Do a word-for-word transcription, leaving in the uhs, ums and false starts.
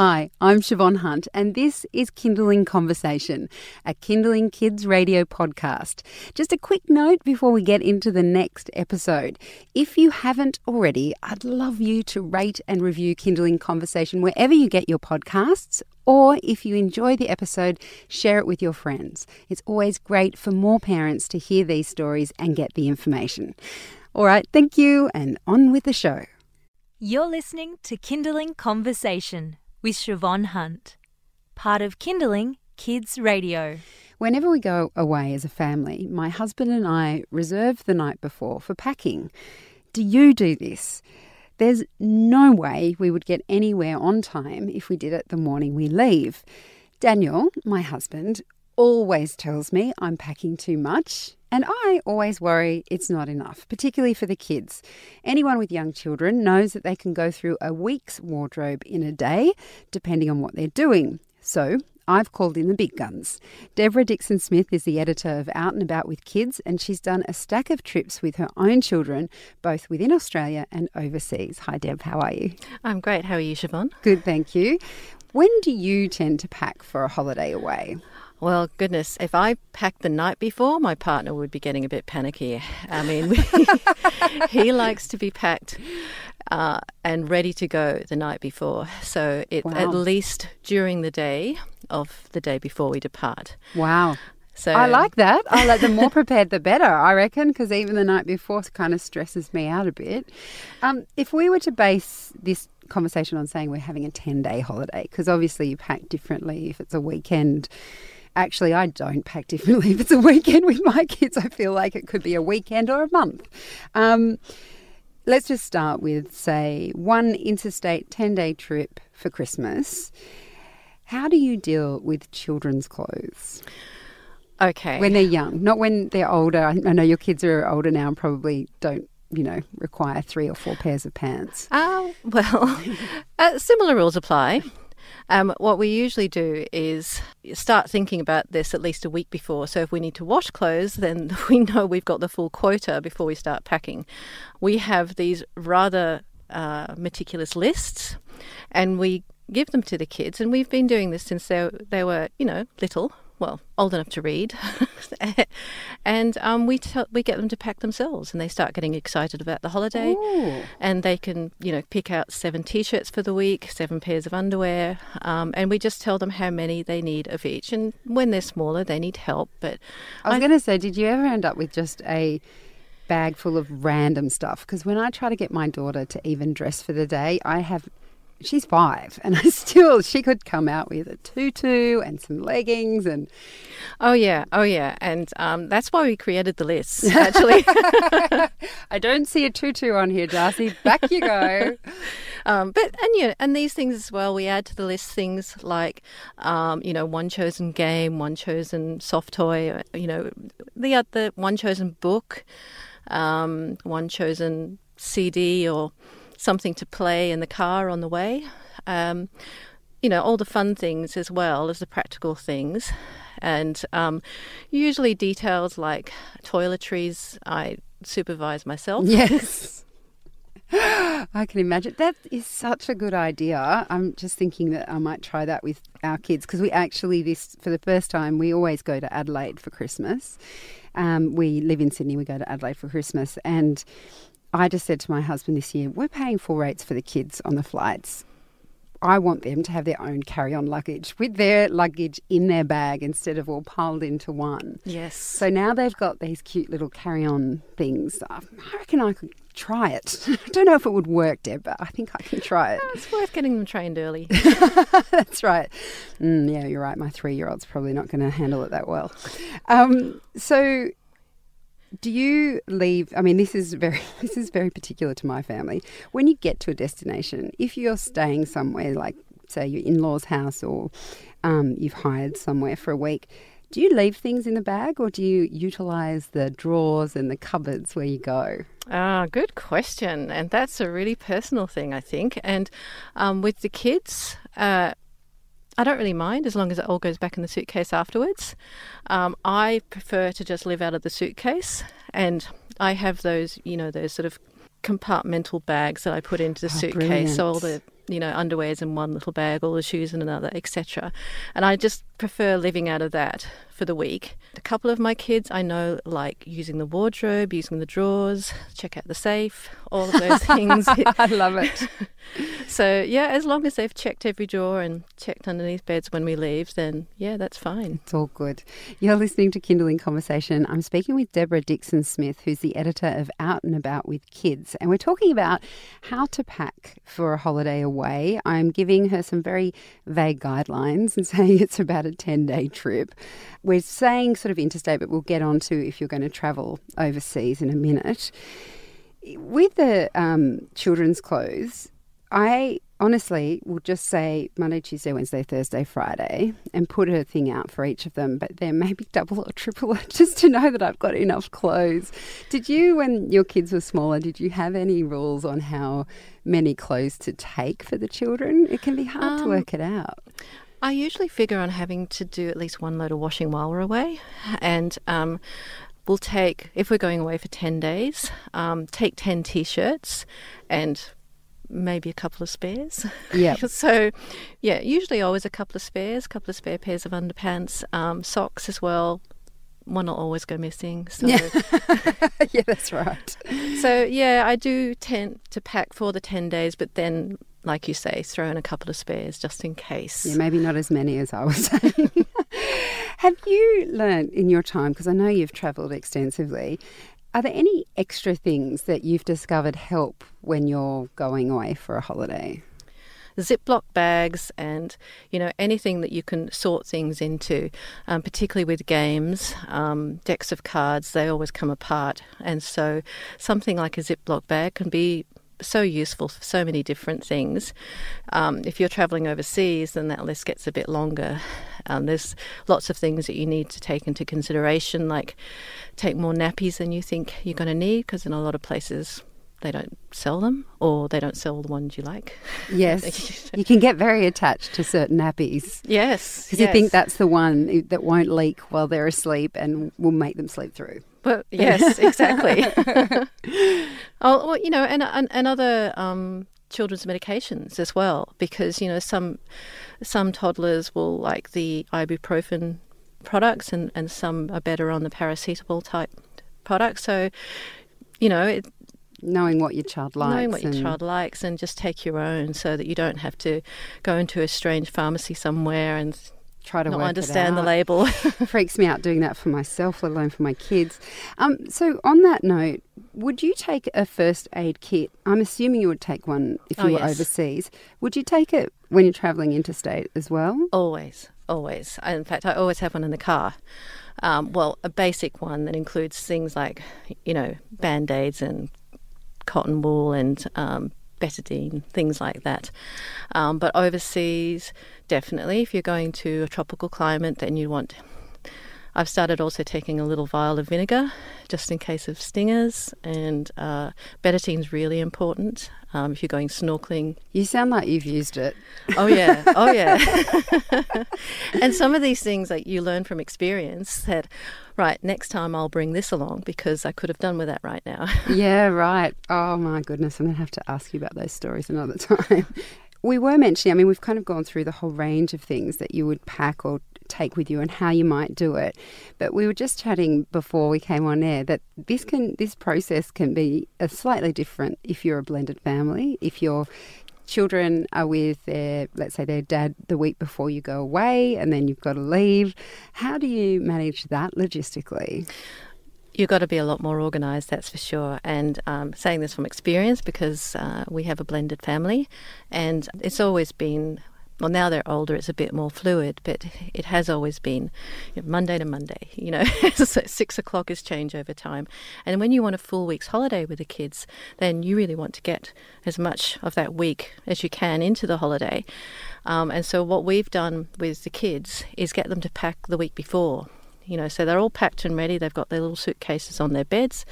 Hi, I'm Siobhan Hunt, and this is Kindling Conversation, a Kindling Kids Radio podcast. Just a quick note before we get into the next episode. If you haven't already, I'd love you to rate and review Kindling Conversation wherever you get your podcasts, or if you enjoy the episode, share it with your friends. It's always great for more parents to hear these stories and get the information. All right, thank you, and on with the show. You're listening to Kindling Conversation with Siobhan Hunt, part of Kindling Kids Radio. Whenever we go away as a family, my husband and I reserve the night before for packing. Do you do this? There's no way we would get anywhere on time if we did it the morning we leave. Daniel, my husband, always tells me I'm packing too much, and I always worry it's not enough, particularly for the kids. Anyone with young children knows that they can go through a week's wardrobe in a day, depending on what they're doing. So I've called in the big guns. Deborah Dickson-Smith is the editor of Out and About With Kids, and she's done a stack of trips with her own children, both within Australia and overseas. Hi, Deb. How are you? I'm great. How are you, Siobhan? Good, thank you. When do you tend to pack for a holiday away? Well, goodness, if I packed the night before, my partner would be getting a bit panicky. I mean, he likes to be packed uh, and ready to go the night before. So it, wow. At least during the day of the day before we depart. Wow. So I like that. I like the more prepared, the better, I reckon, because even the night before kind of stresses me out a bit. Um, if we were to base this conversation on saying we're having a ten-day holiday, because obviously you pack differently if it's a weekend. Actually, I don't pack differently. If it's a weekend with my kids, I feel like it could be a weekend or a month. Um, let's just start with, say, one interstate ten-day trip for Christmas. How do you deal with children's clothes? Okay. When they're young, not when they're older. I know your kids are older now and probably don't, you know, require three or four pairs of pants. Uh, well, uh, similar rules apply. Um, what we usually do is start thinking about this at least a week before. So if we need to wash clothes, then we know we've got the full quota before we start packing. We have these rather uh, meticulous lists, and we give them to the kids. And we've been doing this since they they were, you know, little, well, old enough to read. and um, we t- we get them to pack themselves, and they start getting excited about the holiday. Ooh. And they can, you know, pick out seven T-shirts for the week, seven pairs of underwear, um, and we just tell them how many they need of each. And when they're smaller, they need help. But I was I- going to say, did you ever end up with just a bag full of random stuff? Because when I try to get my daughter to even dress for the day, I have... She's five, and I still, she could come out with a tutu and some leggings and... Oh, yeah. Oh, yeah. And um, that's why we created the list, actually. I don't see a tutu on here, Darcy. Back you go. um, but, and you know, and these things as well, we add to the list things like, um, you know, one chosen game, one chosen soft toy, you know, the other, one chosen book, um, one chosen C D or... something to play in the car on the way, um, you know, all the fun things as well as the practical things. And um, usually details like toiletries, I supervise myself. Yes. I can imagine. That is such a good idea. I'm just thinking that I might try that with our kids, because we actually, this for the first time, we always go to Adelaide for Christmas. Um, we live in Sydney, we go to Adelaide for Christmas, and I just said to my husband this year, we're paying full rates for the kids on the flights. I want them to have their own carry-on luggage with their luggage in their bag instead of all piled into one. Yes. So now they've got these cute little carry-on things. I reckon I could try it. I don't know if it would work, Deb, but I think I can try it. Oh, it's worth getting them trained early. That's right. Mm, yeah, you're right. My three-year-old's probably not going to handle it that well. Um, so... Do you leave, I mean, this is very this is very particular to my family. When you get to a destination, if you're staying somewhere like, say, your in-laws' house or um, you've hired somewhere for a week, do you leave things in the bag or do you utilise the drawers and the cupboards where you go? Ah, good question. And that's a really personal thing, I think. And um, with the kids... Uh, I don't really mind as long as it all goes back in the suitcase afterwards. Um, I prefer to just live out of the suitcase, and I have those, you know, those sort of compartmental bags that I put into the oh, suitcase. Brilliant. So all the you know, underwear's in one little bag, all the shoes in another, et cetera. And I just prefer living out of that for the week. A couple of my kids I know like using the wardrobe, using the drawers, check out the safe, all of those things. I love it. So, yeah, as long as they've checked every drawer and checked underneath beds when we leave, then, yeah, that's fine. It's all good. You're listening to Kindling Conversation. I'm speaking with Deborah Dickson-Smith, who's the editor of Out and About With Kids, and we're talking about how to pack for a holiday away. I'm giving her some very vague guidelines and saying it's about a ten-day trip. We're saying sort of interstate, but we'll get on to if you're going to travel overseas in a minute. With the um, children's clothes, I honestly will just say Monday, Tuesday, Wednesday, Thursday, Friday and put a thing out for each of them, but then maybe double or triple it just to know that I've got enough clothes. Did you, when your kids were smaller, did you have any rules on how many clothes to take for the children? It can be hard um, to work it out. I usually figure on having to do at least one load of washing while we're away, and um, we'll take, if we're going away for ten days, um, take ten T-shirts and maybe a couple of spares. Yeah. So, yeah, usually always a couple of spares, a couple of spare pairs of underpants, um, socks as well. One will always go missing. So. Yeah. Yeah, that's right. So, yeah, I do tend to pack for the ten days, but then, like you say, throw in a couple of spares just in case. Yeah, maybe not as many as I was saying. Have you learnt in your time, because I know you've travelled extensively, are there any extra things that you've discovered help when you're going away for a holiday? Ziploc bags and, you know, anything that you can sort things into, um, particularly with games, um, decks of cards, they always come apart. And so something like a Ziploc bag can be so useful for so many different things. Um, if you're travelling overseas, then that list gets a bit longer. Um, there's lots of things that you need to take into consideration, like take more nappies than you think you're going to need, because in a lot of places they don't sell them, or they don't sell the ones you like. Yes. You can get very attached to certain nappies. Yes. Because yes. You think that's the one that won't leak while they're asleep and will make them sleep through. Well, yes, exactly. Oh, well, you know, and and, and other um, children's medications as well, because you know some some toddlers will like the ibuprofen products, and, and some are better on the paracetamol type products. So, you know, it, knowing what your child likes, knowing what and... your child likes, and just take your own, so that you don't have to go into a strange pharmacy somewhere and try to not work understand it out. The label. Freaks me out doing that for myself, let alone for my kids. Um, so on that note, would you take a first aid kit? I'm assuming you would take one if you oh, were yes. overseas. Would you take it when you're travelling interstate as well? Always, always. In fact, I always have one in the car. Um, well, a basic one that includes things like, you know, Band-Aids and cotton wool and um Betadine, things like that. Um, but overseas, definitely, if you're going to a tropical climate, then you want... I've started also taking a little vial of vinegar, just in case of stingers, and uh, betadine's really important um, if you're going snorkeling. You sound like you've used it. Oh, yeah. Oh, yeah. And some of these things, like, you learn from experience that, right, next time I'll bring this along because I could have done with that right now. Yeah, right. Oh, my goodness. I'm going to have to ask you about those stories another time. We were mentioning, I mean, we've kind of gone through the whole range of things that you would pack or take with you and how you might do it. But we were just chatting before we came on air that this can this process can be a slightly different if you're a blended family. If your children are with their, let's say, their dad the week before you go away and then you've got to leave, how do you manage that logistically? You've got to be a lot more organised, that's for sure. And um, saying this from experience, because uh, we have a blended family, and it's always been, well, now they're older, it's a bit more fluid, but it has always been, you know, Monday to Monday, you know, so six o'clock is changeover time. And when you want a full week's holiday with the kids, then you really want to get as much of that week as you can into the holiday. Um, and so what we've done with the kids is get them to pack the week before. you know, so they're all packed and ready. They've got their little suitcases on their beds.